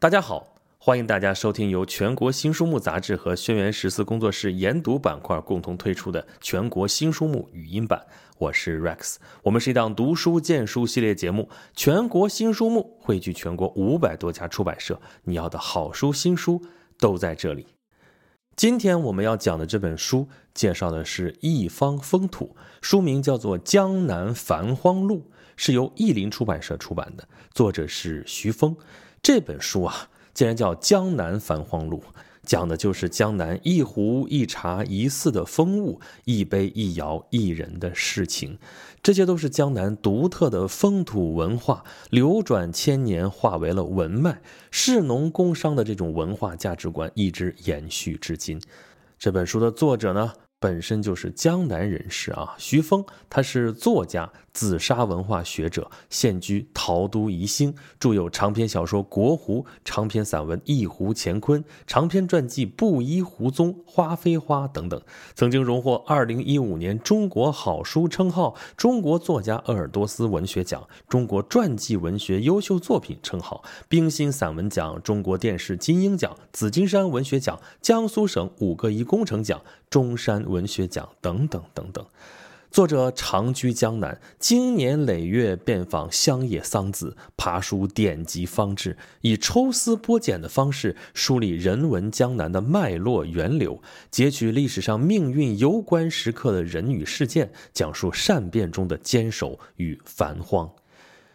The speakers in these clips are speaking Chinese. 大家好，欢迎大家收听由全国新书目杂志和轩辕十四工作室研读板块共同推出的全国新书目语音版，我是 Rex。 我们是一档读书荐书系列节目，全国新书目汇聚全国500多家出版社，你要的好书新书都在这里。今天我们要讲的这本书介绍的是一方风土，书名叫做《江南繁荒录》，是由译林出版社出版的，作者是徐峰。这本书啊，竟然叫《江南繁荒录》，讲的就是江南一壶一茶一寺的风物，一杯一窑一人的事情，这些都是江南独特的风土文化，流转千年化为了文脉，士农工商的这种文化价值观一直延续至今。这本书的作者呢，本身就是江南人士啊，徐峰，他是作家，紫砂文化学者，现居陶都宜兴，著有长篇小说《国湖》、长篇散文《一壶乾坤》、长篇传记《布衣胡宗》、《花非花》等等，曾经荣获2015年中国好书称号、中国作家鄂尔多斯文学奖、中国传记文学优秀作品称号、冰心散文奖、中国电视金鹰奖、紫金山文学奖、江苏省5个一工程奖、中山文学奖等等等等。作者长居江南，经年累月遍访乡野桑梓，爬书典籍方志，以抽丝剥茧的方式梳理人文江南的脉络源流，截取历史上命运攸关时刻的人与事件，讲述善变中的坚守与繁荒。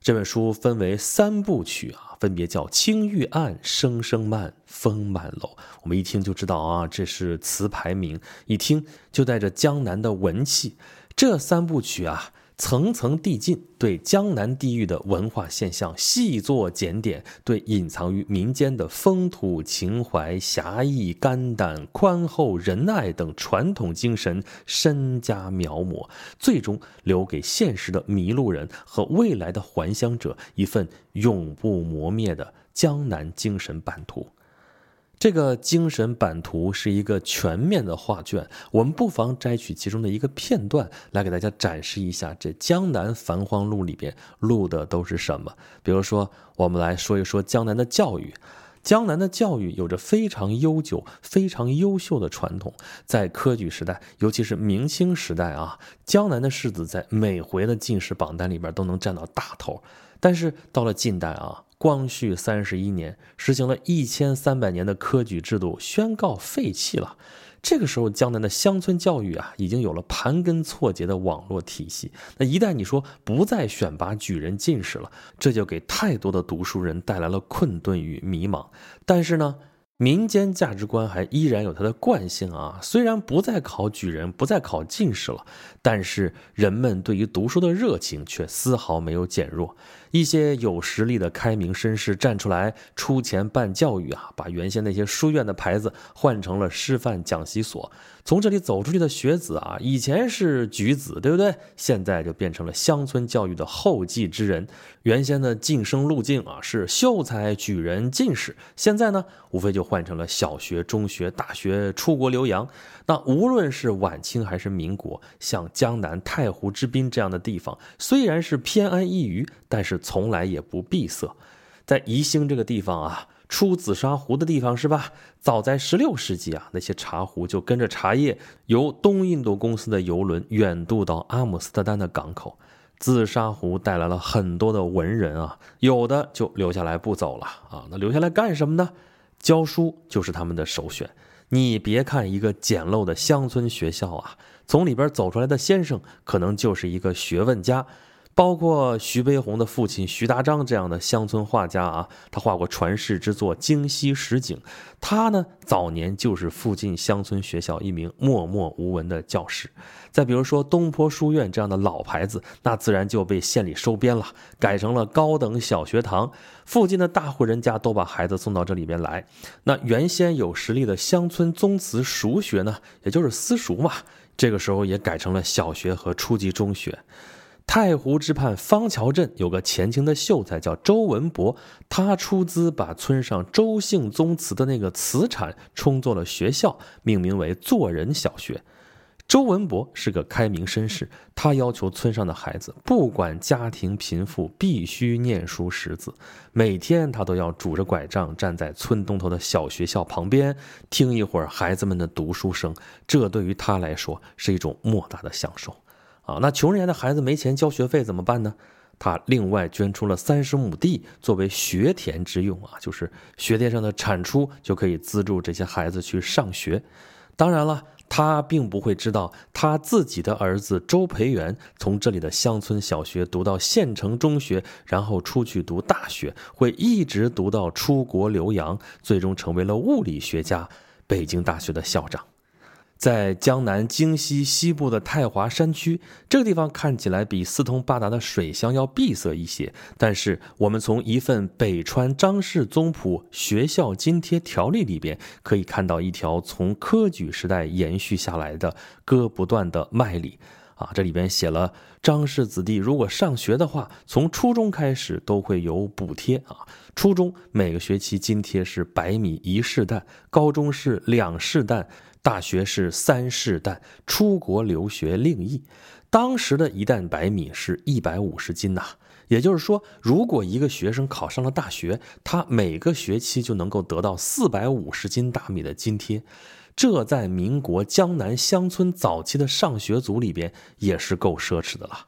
这本书分为3部曲啊，分别叫《青玉案》、《声声慢》、《风满楼》。我们一听就知道啊，这是词牌名，一听就带着江南的文气。这3部曲啊，层层递进，对江南地域的文化现象细作检点，对隐藏于民间的风土情怀、侠义、肝胆、宽厚、仁爱等传统精神深加描摹，最终留给现实的迷路人和未来的还乡者一份永不磨灭的江南精神版图。这个精神版图是一个全面的画卷，我们不妨摘取其中的一个片段来给大家展示一下这《江南繁荒录》里边录的都是什么。比如说，我们来说一说江南的教育。江南的教育有着非常悠久、非常优秀的传统。在科举时代，尤其是明清时代啊，江南的士子在每回的进士榜单里边都能占到大头。但是到了近代啊，光绪31年实行了1300年的科举制度，宣告废弃了。这个时候，江南的乡村教育啊，已经有了盘根错节的网络体系。那一旦你说不再选拔举人进士了，这就给太多的读书人带来了困顿与迷茫。但是呢，民间价值观还依然有它的惯性啊，虽然不再考举人，不再考进士了，但是人们对于读书的热情却丝毫没有减弱。一些有实力的开明绅士站出来，出钱办教育啊，把原先那些书院的牌子换成了师范讲习所。从这里走出去的学子啊，以前是举子，对不对？现在就变成了乡村教育的后继之人。原先的晋升路径啊，是秀才、举人、进士，现在呢，无非就换成了小学、中学、大学，出国留洋。那无论是晚清还是民国，像江南太湖之滨这样的地方，虽然是偏安一隅，但是从来也不闭塞。在宜兴这个地方啊，出紫砂壶的地方是吧？早在16世纪啊，那些茶壶就跟着茶叶由东印度公司的邮轮远渡到阿姆斯特丹的港口。紫砂壶带来了很多的文人啊，有的就留下来不走了啊。那留下来干什么呢？教书就是他们的首选。你别看一个简陋的乡村学校啊，从里边走出来的先生可能就是一个学问家。包括徐悲鸿的父亲徐达章这样的乡村画家啊，他画过传世之作《京西十景》，他呢早年就是附近乡村学校一名默默无闻的教师。再比如说东坡书院这样的老牌子，那自然就被县里收编了，改成了高等小学堂，附近的大户人家都把孩子送到这里边来。那原先有实力的乡村宗祠塾学呢，也就是私塾嘛，这个时候也改成了小学和初级中学。太湖之畔方桥镇有个前清的秀才叫周文博，他出资把村上周姓宗祠的那个祠产充作了学校，命名为作人小学。周文博是个开明绅士，他要求村上的孩子不管家庭贫富必须念书识字。每天他都要拄着拐杖站在村东头的小学校旁边，听一会儿孩子们的读书声，这对于他来说是一种莫大的享受啊！那穷人家的孩子没钱交学费怎么办呢？他另外捐出了30亩地作为学田之用啊，就是学田上的产出就可以资助这些孩子去上学。当然了，他并不会知道他自己的儿子周培源从这里的乡村小学读到县城中学，然后出去读大学，会一直读到出国留洋，最终成为了物理学家，北京大学的校长。在江南京西西部的太华山区，这个地方看起来比四通八达的水乡要闭塞一些，但是我们从一份北川张氏宗谱学校津贴条例里边可以看到一条从科举时代延续下来的割不断的脉理啊，这里边写了张氏子弟如果上学的话，从初中开始都会有补贴啊。初中每个学期津贴是100米1试担，高中是2试担，大学是3试担，出国留学另议。当时的一担100米是150斤呐。也就是说，如果一个学生考上了大学，他每个学期就能够得到450斤大米的津贴。这在民国江南乡村早期的上学族里边也是够奢侈的了。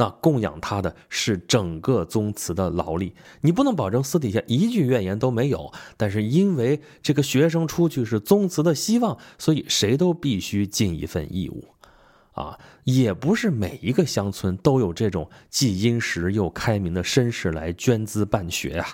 那供养他的是整个宗祠的劳力，你不能保证私底下一句怨言都没有，但是因为这个学生出去是宗祠的希望，所以谁都必须尽一份义务啊，也不是每一个乡村都有这种既殷实又开明的绅士来捐资办学啊。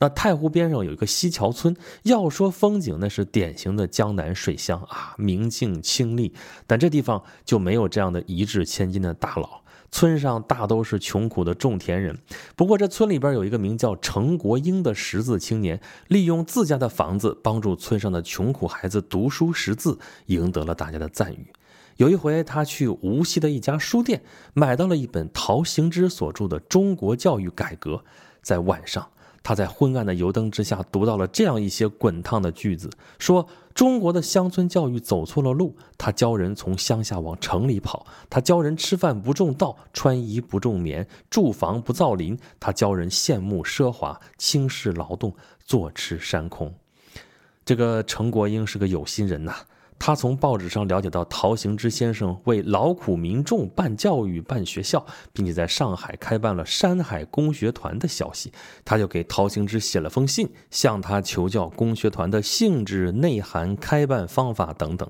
那太湖边上有一个西桥村，要说风景那是典型的江南水乡啊，明净清丽，但这地方就没有这样的一掷千金的大佬，村上大都是穷苦的种田人。不过这村里边有一个名叫程国英的识字青年，利用自家的房子帮助村上的穷苦孩子读书识字，赢得了大家的赞誉。有一回他去无锡的一家书店买到了一本陶行知所著的《中国教育改革》，在晚上他在昏暗的油灯之下读到了这样一些滚烫的句子，说中国的乡村教育走错了路，他教人从乡下往城里跑，他教人吃饭不种稻，穿衣不种棉，住房不造林，他教人羡慕奢华，轻视劳动，坐吃山空。这个程国英是个有心人呐，他从报纸上了解到陶行知先生为劳苦民众办教育办学校，并且在上海开办了山海公学团的消息，他就给陶行知写了封信，向他求教公学团的性质、内涵、开办方法等等。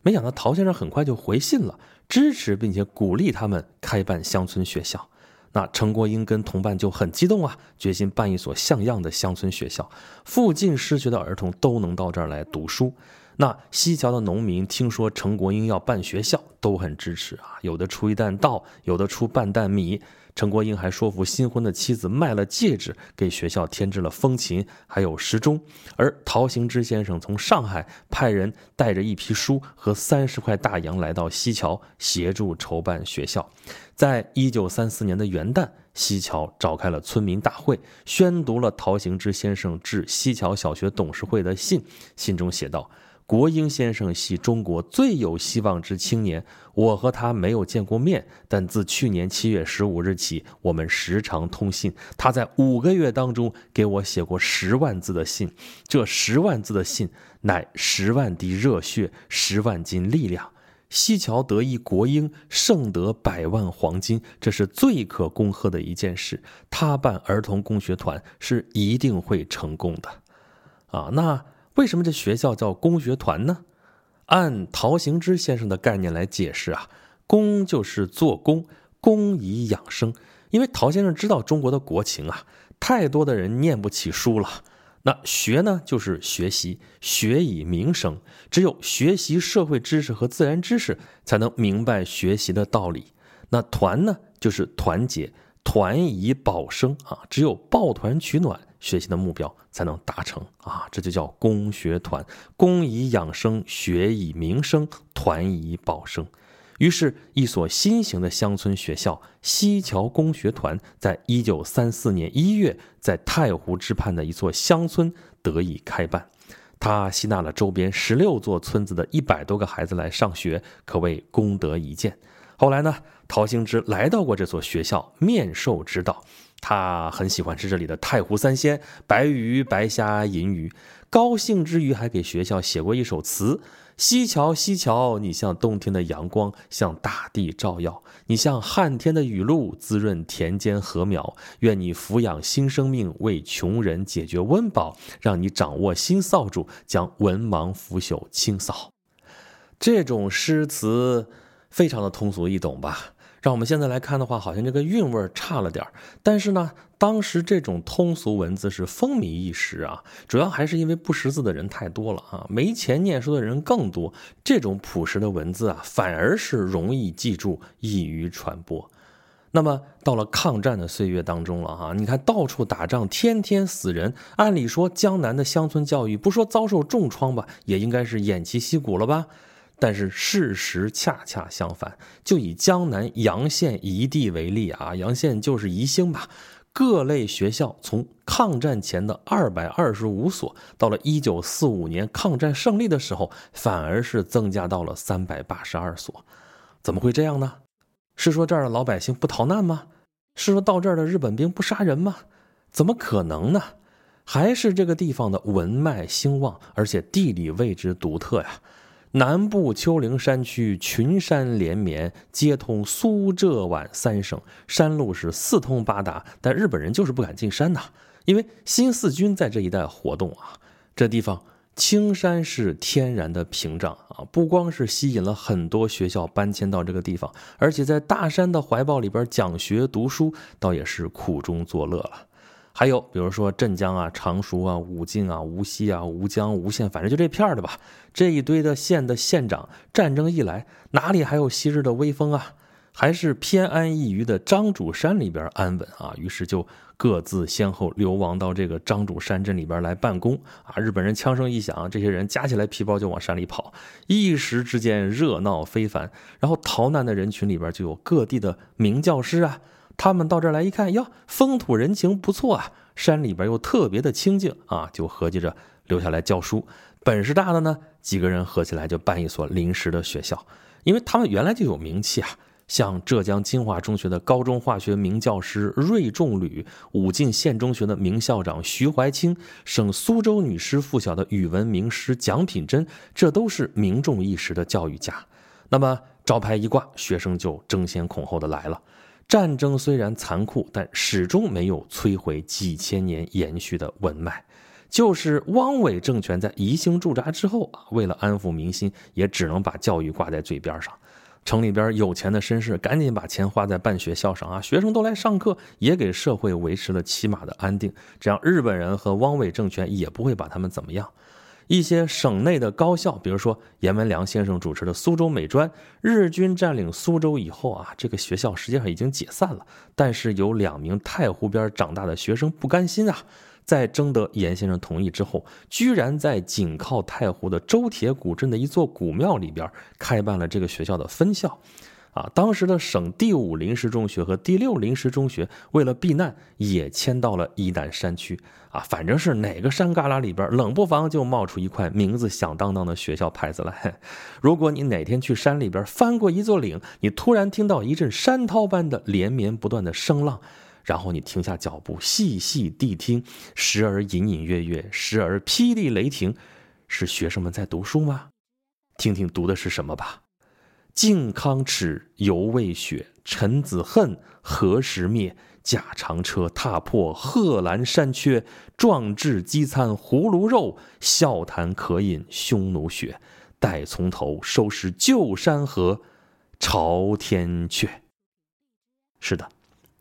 没想到陶先生很快就回信了，支持并且鼓励他们开办乡村学校。那程国英跟同伴就很激动啊，决心办一所像样的乡村学校，附近失学的儿童都能到这儿来读书。那西桥的农民听说程国英要办学校都很支持啊，有的出1担稻，有的出半担米。程国英还说服新婚的妻子卖了戒指，给学校添置了风琴还有时钟。而陶行知先生从上海派人带着一批书和30块大洋来到西桥，协助筹办学校。在1934年的元旦，西桥召开了村民大会，宣读了陶行知先生致西桥小学董事会的信。信中写道，国英先生系中国最有希望之青年，我和他没有见过面，但自去年7月15日起，我们时常通信。他在5个月当中给我写过10万字的信，这10万字的信乃10万滴热血，10万斤力量。西桥得一国英，胜得100万黄金，这是最可恭贺的一件事。他办儿童公学团是一定会成功的啊！那为什么这学校叫公学团呢？按陶行知先生的概念来解释啊，公就是做工，工以养生。因为陶先生知道中国的国情啊，太多的人念不起书了。那学呢，就是学习，学以明生。只有学习社会知识和自然知识，才能明白学习的道理。那团呢，就是团结，团以保生啊，只有抱团取暖，学习的目标才能达成啊，这就叫公学团。公以养生，学以民生，团以保生。于是，一所新型的乡村学校——西桥公学团，在1934年1月，在太湖之畔的一座乡村得以开办。他吸纳了周边16座村子的100多个孩子来上学，可谓功德一件。后来呢，陶行知来到过这所学校面授指导，他很喜欢吃这里的太湖三鲜、白鱼、白虾、银鱼，高兴之余还给学校写过一首词：西樵西樵，你像冬天的阳光，向大地照耀，你像旱天的雨露，滋润田间禾苗，愿你抚养新生命，为穷人解决温饱，让你掌握新扫帚，将文盲腐朽清扫。这种诗词非常的通俗易懂吧，让我们现在来看的话，好像这个韵味差了点，但是呢，当时这种通俗文字是风靡一时啊，主要还是因为不识字的人太多了啊，没钱念书的人更多，这种朴实的文字啊，反而是容易记住，易于传播。那么到了抗战的岁月当中了啊，你看到处打仗，天天死人，按理说江南的乡村教育，不说遭受重创吧，也应该是偃旗息鼓了吧。但是事实恰恰相反，就以江南洋县一地为例啊，洋县就是宜兴吧，各类学校从抗战前的225所，到了1945年抗战胜利的时候，反而是增加到了382所。怎么会这样呢？是说这儿的老百姓不逃难吗？是说到这儿的日本兵不杀人吗？怎么可能呢？还是这个地方的文脉兴旺，而且地理位置独特呀。南部丘陵山区群山连绵，接通苏浙皖三省，山路是四通八达，但日本人就是不敢进山呐，因为新四军在这一带活动啊。这地方青山是天然的屏障啊，不光是吸引了很多学校搬迁到这个地方，而且在大山的怀抱里边讲学读书，倒也是苦中作乐了。还有比如说镇江啊、常熟啊、武进啊、无锡啊、吴江、吴县，反正就这片儿的吧，这一堆的县的县长，战争一来哪里还有昔日的威风啊，还是偏安一隅的张主山里边安稳啊，于是就各自先后流亡到这个张主山镇里边来办公啊。日本人枪声一响，这些人夹起来皮包就往山里跑，一时之间热闹非凡。然后逃难的人群里边就有各地的名教师啊，他们到这儿来一看，哟，风土人情不错啊，山里边又特别的清静啊，就合计着留下来教书。本事大的呢，几个人合起来就办一所临时的学校，因为他们原来就有名气啊，像浙江金华中学的高中化学名教师芮仲履，武进县中学的名校长徐怀清，省苏州女师附小的语文名师蒋品珍，这都是名重一时的教育家。那么招牌一挂，学生就争先恐后的来了。战争虽然残酷，但始终没有摧毁几千年延续的文脉。就是汪伪政权在宜兴驻扎之后啊，为了安抚民心，也只能把教育挂在嘴边上。城里边有钱的绅士赶紧把钱花在办学校上啊，学生都来上课，也给社会维持了起码的安定，这样日本人和汪伪政权也不会把他们怎么样。一些省内的高校，比如说阎文良先生主持的苏州美专，日军占领苏州以后啊，这个学校实际上已经解散了，但是有2名太湖边长大的学生不甘心啊，在征得阎先生同意之后，居然在紧靠太湖的周铁古镇的一座古庙里边开办了这个学校的分校啊。当时的省第5临时中学和第6临时中学为了避难，也迁到了伊南山区啊，反正是哪个山旮旯里边，冷不防就冒出一块名字响当当的学校牌子来。如果你哪天去山里边翻过一座岭，你突然听到一阵山涛般的连绵不断的声浪，然后你停下脚步，细细谛听，时而隐隐约约，时而霹雳雷霆，是学生们在读书吗？听听读的是什么吧。靖康耻，犹未雪，臣子恨，何时灭？驾长车，踏破贺兰山缺，壮志饥餐胡虏肉，笑谈渴饮匈奴血，待从头，收拾旧山河，朝天阙。是的，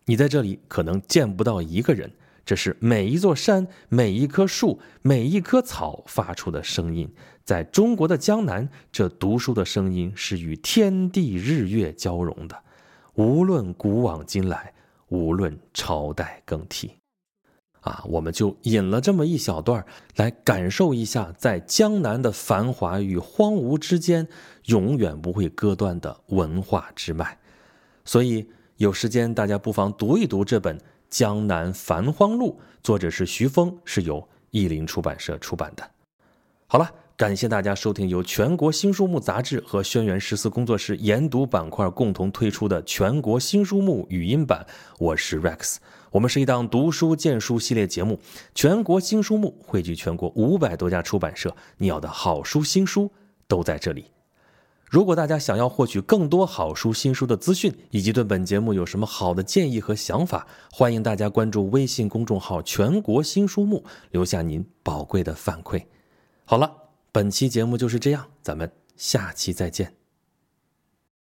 你在这里可能见不到一个人，这是每一座山、每一棵树、每一棵草发出的声音。在中国的江南，这读书的声音是与天地日月交融的，无论古往今来，无论朝代更替啊，我们就引了这么一小段来感受一下，在江南的繁华与荒芜之间永远不会割断的文化之脉。所以有时间大家不妨读一读这本《江南繁荒录》，作者是徐峰，是由译林出版社出版的。好了，感谢大家收听由全国新书目杂志和轩辕十四工作室研读板块共同推出的全国新书目语音版，我是 Rex。我们是一档读书荐书系列节目，全国新书目汇聚全国500多家出版社，你要的好书新书都在这里。如果大家想要获取更多好书新书的资讯，以及对本节目有什么好的建议和想法，欢迎大家关注微信公众号全国新书目，留下您宝贵的反馈。好了，本期节目就是这样，咱们下期再见。